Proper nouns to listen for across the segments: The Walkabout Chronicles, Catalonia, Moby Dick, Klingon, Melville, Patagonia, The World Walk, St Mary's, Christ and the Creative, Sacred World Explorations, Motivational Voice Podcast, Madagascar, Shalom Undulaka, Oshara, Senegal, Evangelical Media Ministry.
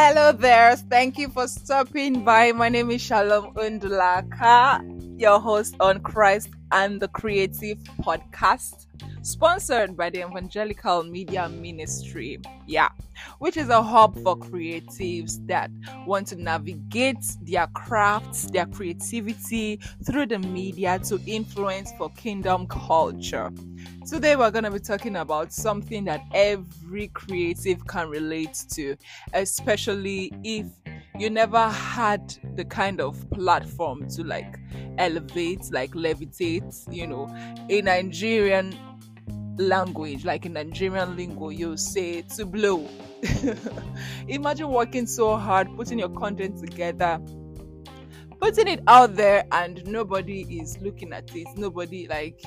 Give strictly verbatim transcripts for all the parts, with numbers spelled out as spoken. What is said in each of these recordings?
Hello there. Thank you for stopping by. My name is Shalom Undulaka, your host on Christ and the Creative podcast, sponsored by the Evangelical Media Ministry, yeah, which is a hub for creatives that want to navigate their crafts, their creativity through the media to influence for kingdom culture. Today we're going to be talking about something that every creative can relate to, especially if you never had the kind of platform to like elevate, like levitate, you know, in Nigerian language, like in Nigerian lingo, you say to blow. Imagine working so hard, putting your content together, putting it out there, and nobody is looking at it. Nobody, like,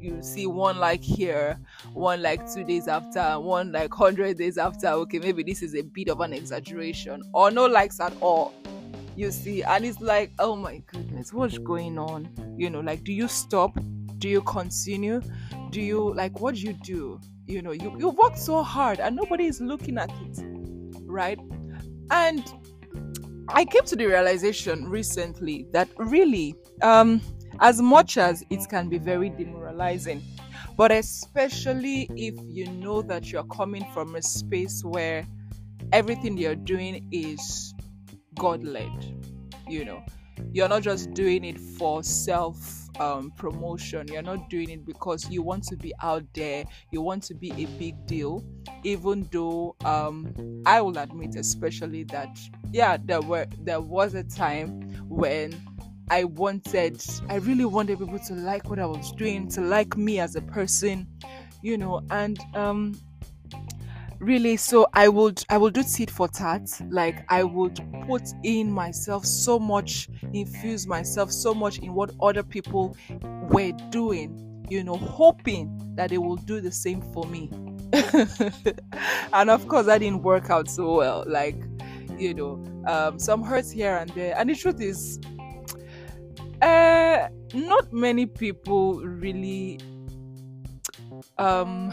you see one like here, one like two days after, one like one hundred days after. Okay, maybe this is a bit of an exaggeration, or no likes at all, you see. And it's like, oh my goodness, what's going on? You know, like, do you stop? Do you continue? Do you, like, what do you do? You know, you, you worked so hard and nobody is looking at it, right? And I came to the realization recently that really, um, as much as it can be very demoralizing, but especially if you know that you're coming from a space where everything you're doing is God-led, you know, you're not just doing it for self um, promotion. You're not doing it because you want to be out there. You want to be a big deal, even though um, I will admit especially that, yeah, there were there was a time when I wanted, I really wanted people to like what I was doing, to like me as a person, you know, and um, really, so I would I would do tit for tat. Like, I would put in myself so much, infuse myself so much in what other people were doing, you know, hoping that they will do the same for me. And of course, that didn't work out so well. Like, you know, um, some hurts here and there. And the truth is, uh, not many people really... Um,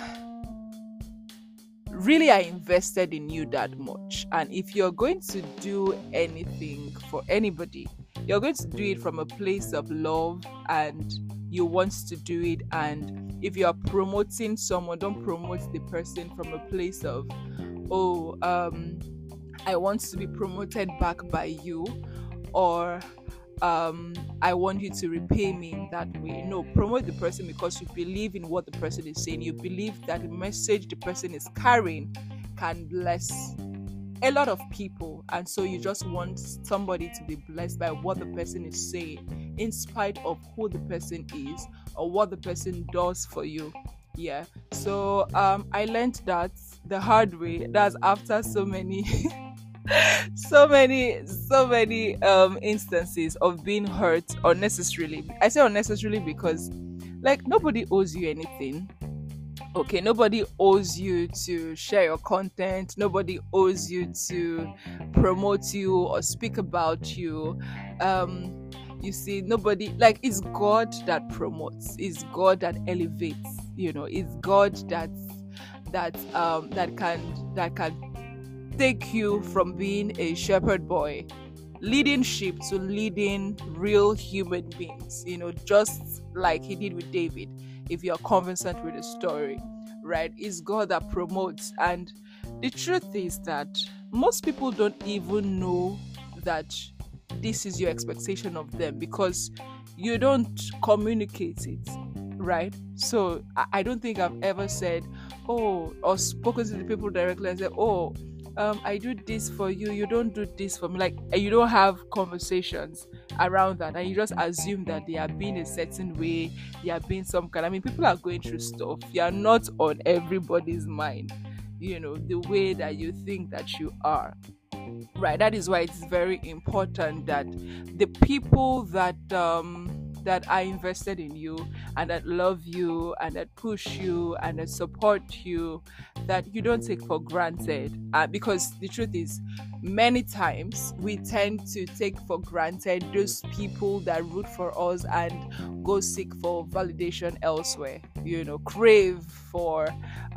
really are invested in you that much. And if you're going to do anything for anybody, you're going to do it from a place of love and you want to do it. And if you are promoting someone, don't promote the person from a place of, oh, um, I want to be promoted back by you, or um, I want you to repay me in that way. No, promote the person because you believe in what the person is saying. You believe that the message the person is carrying can bless a lot of people. And so you just want somebody to be blessed by what the person is saying, in spite of who the person is or what the person does for you. Yeah. So um, I learned that the hard way. That's after so many... so many so many um instances of being hurt unnecessarily. I say unnecessarily because, like, nobody owes you anything. Okay, nobody owes you to share your content. Nobody owes you to promote you or speak about you. Um you see, nobody, like, it's God that promotes, it's God that elevates, you know, it's God that that um that can that can take you from being a shepherd boy leading sheep to leading real human beings, you know, just like he did with David, if you're conversant with the story, right? It's God that promotes. And the truth is that most people don't even know that this is your expectation of them because you don't communicate it, right? So I don't think I've ever said, oh, or spoken to the people directly and said, oh, Um, I do this for you, you don't do this for me. Like, you don't have conversations around that, and you just assume that they are being a certain way, they are being some kind. I mean, people are going through stuff. You are not on everybody's mind, you know, the way that you think that you are, right? That is why it's very important that the people that um that are invested in you and that love you and that push you and that support you, that you don't take for granted. Uh, because the truth is, many times we tend to take for granted those people that root for us and go seek for validation elsewhere. You know, crave for,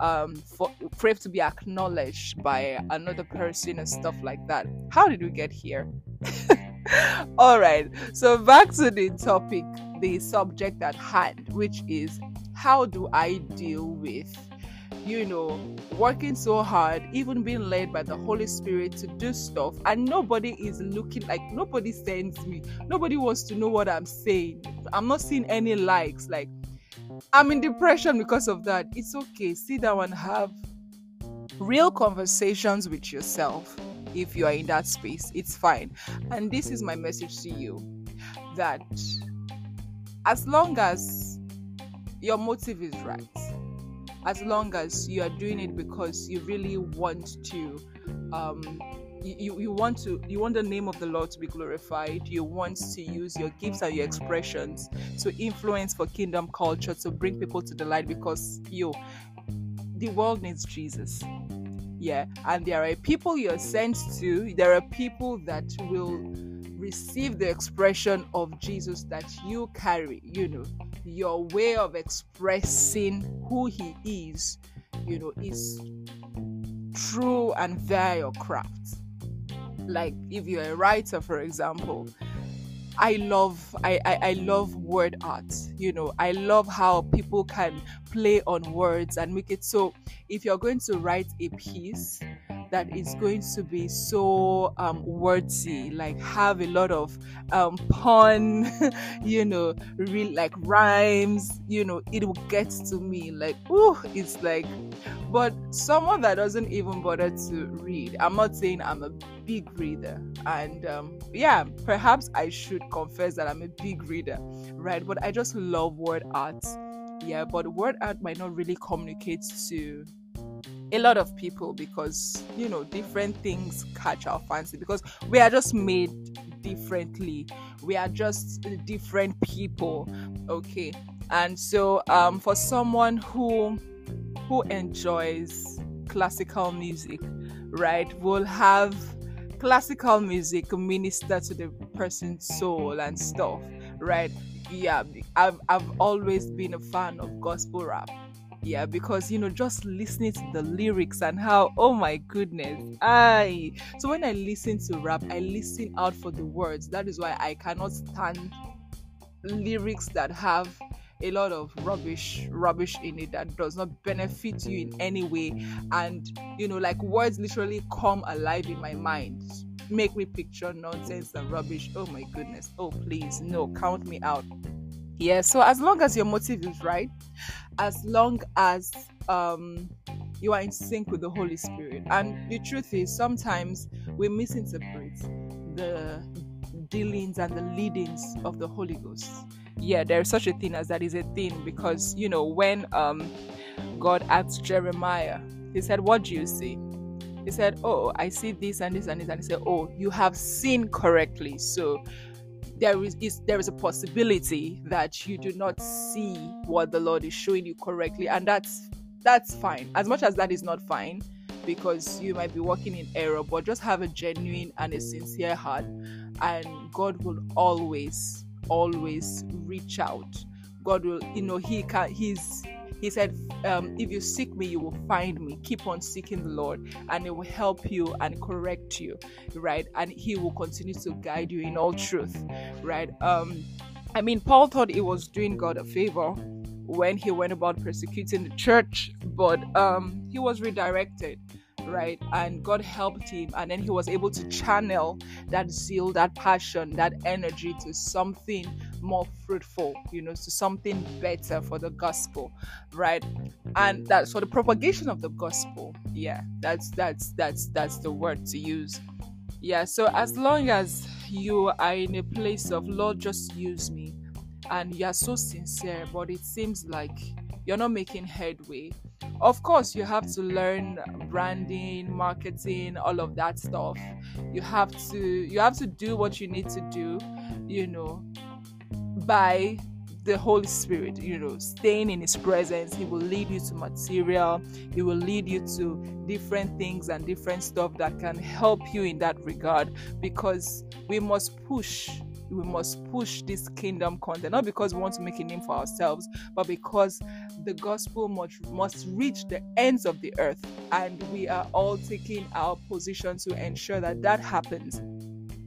um, for crave to be acknowledged by another person and stuff like that. How did we get here? All right, so back to the topic, the subject at hand, which is how do I deal with, you know, working so hard, even being led by the Holy Spirit to do stuff, and nobody is looking, like nobody sends me, nobody wants to know what I'm saying. I'm not seeing any likes, like I'm in depression because of that. It's okay, sit down and have real conversations with yourself. If you are in that space, it's fine. And this is my message to you, that as long as your motive is right, as long as you are doing it because you really want to, um, you, you want to, you want the name of the Lord to be glorified, you want to use your gifts and your expressions to influence for kingdom culture, to bring people to the light, because yo, the world needs Jesus. Yeah, and there are people you're sent to, there are people that will receive the expression of Jesus that you carry, you know, your way of expressing who he is, you know, is true and via your craft. Like if you're a writer, for example, I love, I, I, I love word art, you know, I love how people can play on words and make it so, if you're going to write a piece that is going to be so um, wordy, like have a lot of um, pun, you know, real like rhymes, you know, it will get to me, like, ooh, it's like, but someone that doesn't even bother to read, I'm not saying I'm a big reader, and um, yeah, perhaps I should confess that I'm a big reader, right? But I just love word art, yeah, but word art might not really communicate to a lot of people because, you know, different things catch our fancy because we are just made differently. We are just different people, okay? And so um, for someone who who enjoys classical music, right, will have classical music minister to the person's soul and stuff, right? Yeah, I've, I've always been a fan of gospel rap. Yeah, because, you know, just listening to the lyrics and how, oh my goodness, I. So when I listen to rap, I listen out for the words. That is why I cannot stand lyrics that have a lot of rubbish, rubbish in it that does not benefit you in any way. And, you know, like words literally come alive in my mind. Make me picture nonsense and rubbish. Oh my goodness. Oh, please. No, count me out. Yeah, so as long as your motive is right, as long as um, you are in sync with the Holy Spirit. And the truth is, sometimes we misinterpret the dealings and the leadings of the Holy Ghost. Yeah, there is such a thing as that is a thing because, you know, when um, God asked Jeremiah, he said, what do you see? He said, oh, I see this and this and this. And he said, oh, you have seen correctly. So There is, is there is a possibility that you do not see what the Lord is showing you correctly, and that's that's fine. As much as that is not fine, because you might be walking in error, but just have a genuine and a sincere heart, and God will always, always reach out. God will, you know, He can. He's He said, um, if you seek me, you will find me. Keep on seeking the Lord and it will help you and correct you, right? And he will continue to guide you in all truth, right? Um, I mean, Paul thought he was doing God a favor when he went about persecuting the church, but um, he was redirected, right? And God helped him, and then he was able to channel that zeal, that passion, that energy to something more fruitful, you know, to something better for the gospel, right? And that's for the propagation of the gospel. Yeah, that's that's that's that's the word to use. Yeah, so as long as you are in a place of Lord, just use me, and you are so sincere, but it seems like you're not making headway. Of course, you have to learn branding, marketing, all of that stuff. You have to you have to do what you need to do, you know. by the Holy Spirit, you know, staying in His presence. He will lead you to material. He will lead you to different things and different stuff that can help you in that regard, because we must push. We must push this kingdom content, not because we want to make a name for ourselves, but because the gospel must, must reach the ends of the earth, and we are all taking our position to ensure that that happens.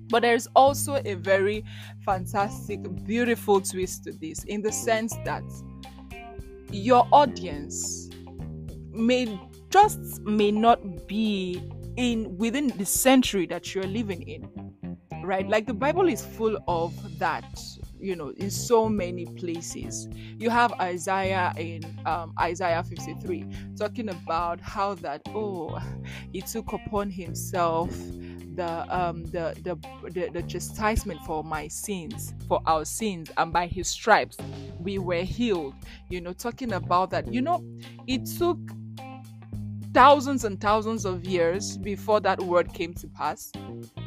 But there is also a very fantastic, beautiful twist to this, in the sense that your audience may just may not be in within the century that you're living in. Right? Like, the Bible is full of that, you know, in so many places. You have Isaiah in um, Isaiah fifty-three talking about how that, oh, he took upon himself the um the the the, the chastisement for my sins, for our sins, and by his stripes we were healed. You know, talking about that, you know, it took thousands and thousands of years before that word came to pass.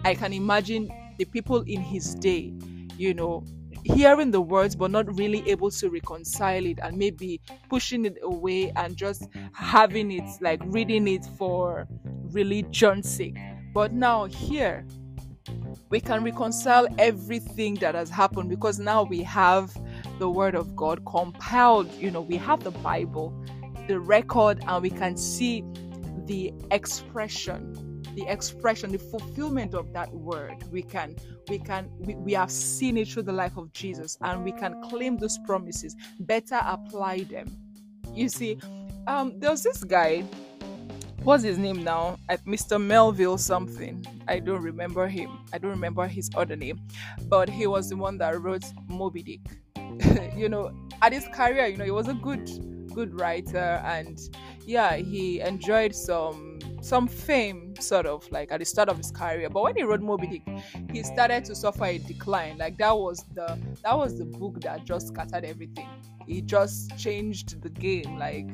I can imagine the people in his day, you know, hearing the words but not really able to reconcile it, and maybe pushing it away and just having it, like reading it for religion's sake. But now here, we can reconcile everything that has happened, because now we have the Word of God compiled. You know, we have the Bible, the record, and we can see the expression. The expression, the fulfillment of that word. We can, we can, we, we have seen it through the life of Jesus, and we can claim those promises, better apply them. You see, um, there was this guy, what's his name now? Mister Melville something. I don't remember him. I don't remember his other name, but he was the one that wrote Moby Dick. You know, at his career, you know, he was a good, good writer, and yeah, he enjoyed some. some fame, sort of, like at the start of his career. But when he wrote Moby Dick, he started to suffer a decline. Like, that was the that was the book that just scattered everything. He just changed the game. Like,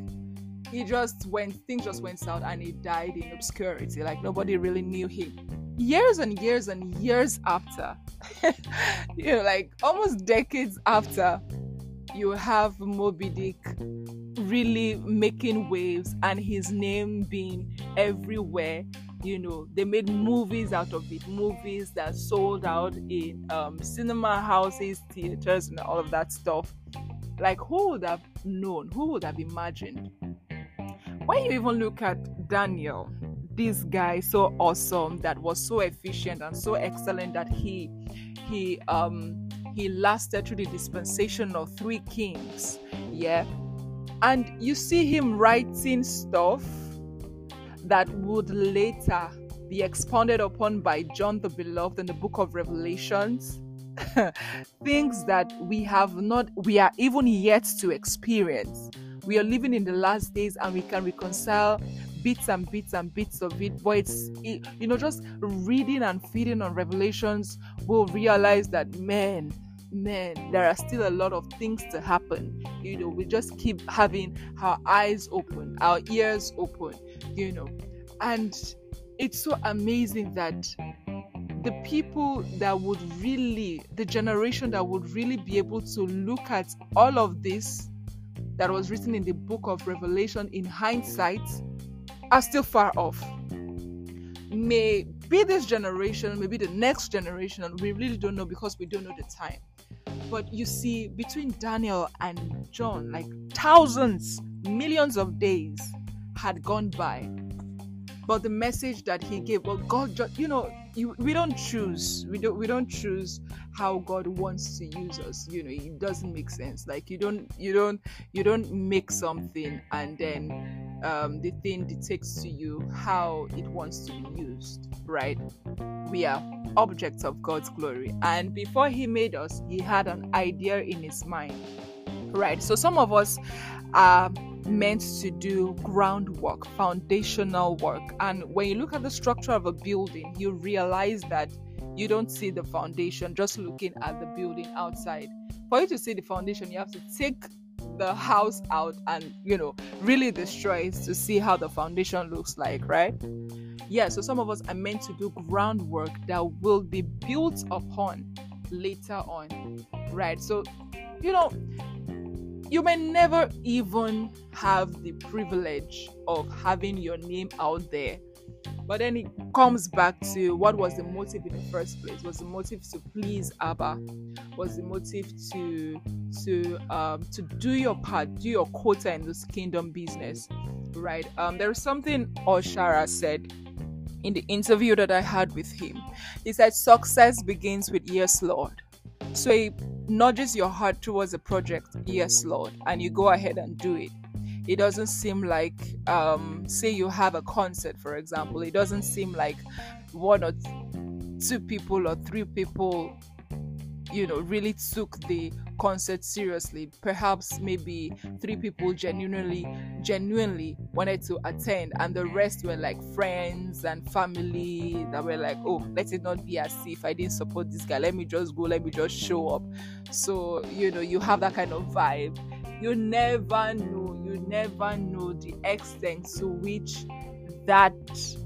he just went things just went south, and he died in obscurity. Like, nobody really knew him. Years and years and years after, you know, like almost decades after, you have Moby Dick really making waves, and his name being everywhere. You know, they made movies out of it, movies that sold out in um, cinema houses, theaters, and all of that stuff. Like, who would have known? Who would have imagined? When you even look at Daniel, this guy so awesome, that was so efficient and so excellent, that he he um he lasted through the dispensation of three kings. Yeah. And you see him writing stuff that would later be expounded upon by John the Beloved in the book of Revelations. Things that we have not, we are even yet to experience. We are living in the last days, and we can reconcile bits and bits and bits of it. But it's, it, you know, just reading and feeding on Revelations will realize that, man, Man, there are still a lot of things to happen. You know, we just keep having our eyes open, our ears open, you know. And it's so amazing that the people that would really, the generation that would really be able to look at all of this that was written in the book of Revelation in hindsight are still far off. May be this generation, maybe the next generation, and we really don't know, because we don't know the time. But you see, between Daniel and John, like thousands, millions of days had gone by. But the message that he gave, well, God, just, you know, you, we don't choose. We don't. We don't choose how God wants to use us. You know, it doesn't make sense. Like, you don't. You don't. You don't make something, and then um, the thing dictates to you how it wants to be used. Right? We are objects of God's glory, and before He made us, He had an idea in His mind. Right? So some of us are meant to do groundwork, foundational work. And when you look at the structure of a building, you realize that you don't see the foundation just looking at the building outside. For you to see the foundation, you have to take the house out and, you know, really destroy it to see how the foundation looks like, right? Yeah, so some of us are meant to do groundwork that will be built upon. later on, right? So, you know, you may never even have the privilege of having your name out there. But then it comes back to, what was the motive in the first place? Was the motive to please Abba? Was the motive to to um, to do your part, do your quota in this kingdom business, right? Um, there is something Oshara said in the interview that I had with him. He said, "Success begins with yes, Lord." So he nudges your heart towards a project, yes, Lord, and you go ahead and do it. It doesn't seem like, um, say you have a concert, for example. It doesn't seem like one or th- two people or three people, you know, really took the concert seriously. Perhaps maybe three people genuinely, genuinely wanted to attend, and the rest were like friends and family that were like, "Oh, let it not be as if I didn't support this guy. Let me just go. Let me just show up." So, you know, you have that kind of vibe. You never know. You never know the extent to which that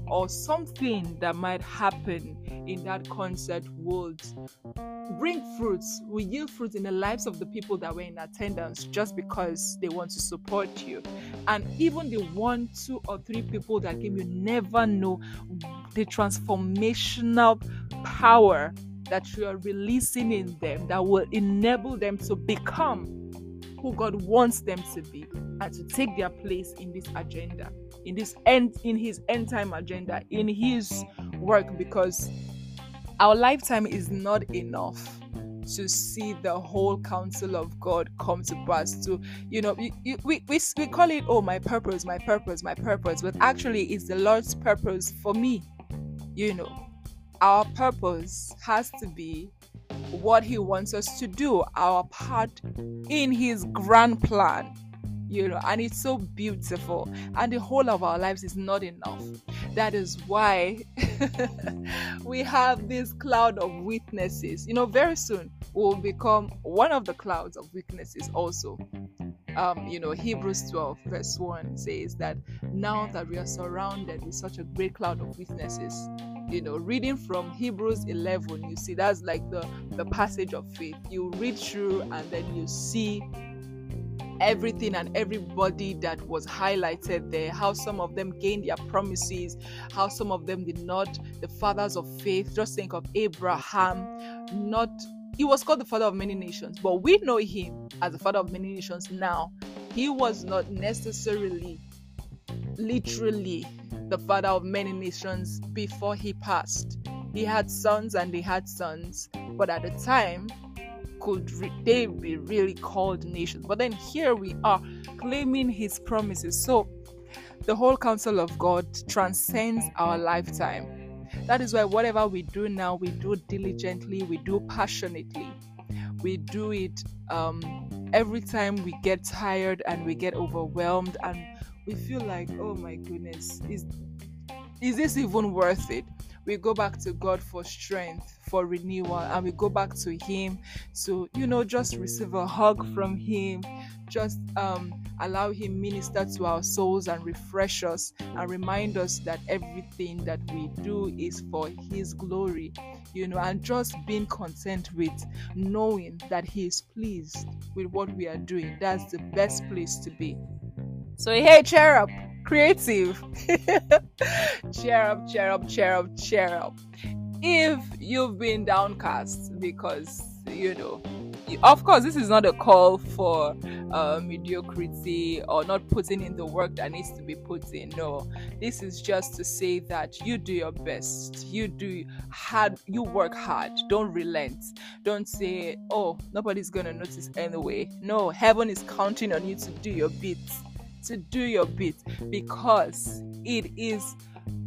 or something that might happen in that concert would bring fruits, will yield fruits in the lives of the people that were in attendance, just because they want to support you. And even the one, two, or three people that came, you never know the transformational power that you are releasing in them that will enable them to become who God wants them to be, and to take their place in this agenda, in this end, in his end time agenda, in his work, because our lifetime is not enough to see the whole counsel of God come to pass. To, you know, you, you, we, we we call it, "Oh, my purpose, my purpose, my purpose," but actually it's the Lord's purpose for me. You know, our purpose has to be what he wants us to do, our part in his grand plan, you know, and it's so beautiful. And the whole of our lives is not enough. That is why we have this cloud of witnesses. You know, very soon we'll become one of the clouds of witnesses also. Um, you know, Hebrews twelve verse one says that now that we are surrounded with such a great cloud of witnesses. You know, reading from Hebrews eleven, you see that's like the, the passage of faith. You read through and then you see everything and everybody that was highlighted there, how some of them gained their promises, how some of them did not. The fathers of faith, just think of Abraham. Not, he was called the father of many nations, but we know him as the father of many nations now. He was not necessarily, literally, the father of many nations before he passed. He had sons and they had sons, but at the time, could re- they be really called nations? But then here we are claiming his promises. So the whole counsel of God transcends our lifetime. That is why whatever we do now, we do diligently, we do passionately, we do it um, every time we get tired and we get overwhelmed and we feel like, "Oh my goodness, is is this even worth it?" We go back to God for strength, for renewal, and we go back to him to, you know, just receive a hug from him, just um, allow him minister to our souls and refresh us and remind us that everything that we do is for his glory, you know, and just being content with knowing that he is pleased with what we are doing. That's the best place to be. So hey, cheer up, creative. Cheer up, cheer up, cheer up, cheer up. If you've been downcast because, you know, of course, this is not a call for uh, mediocrity or not putting in the work that needs to be put in. No, this is just to say that you do your best. You do hard. You work hard. Don't relent. Don't say, "Oh, nobody's going to notice anyway." No, heaven is counting on you to do your bit. to do your bit because it is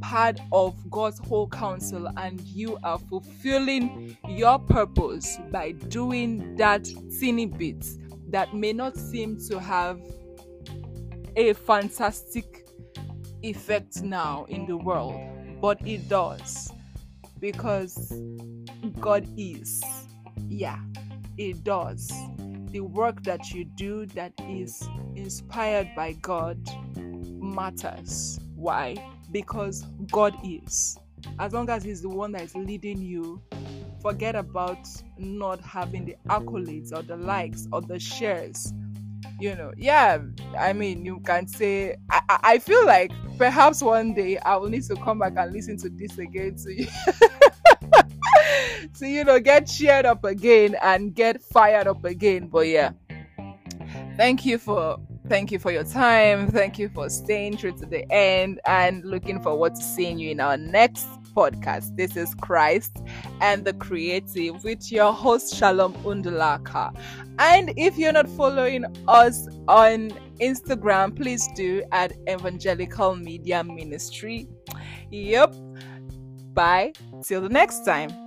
part of God's whole counsel, and you are fulfilling your purpose by doing that teeny bit that may not seem to have a fantastic effect now in the world, but it does, because God is. Yeah, it does. The work that you do that is inspired by God matters. Why? Because God is. As long as he's the one that is leading you, forget about not having the accolades or the likes or the shares. You know, yeah, I mean, you can say, I, I feel like perhaps one day I will need to come back and listen to this again to, to, you know, get cheered up again and get fired up again. But yeah, thank you for, thank you for your time. Thank you for staying through to the end, and looking forward to seeing you in our next podcast. This is Christ and the Creative with your host Shalom Undulaka. And if you're not following us on Instagram, please do at Evangelical Media Ministry. Yep. Bye. Till the next time.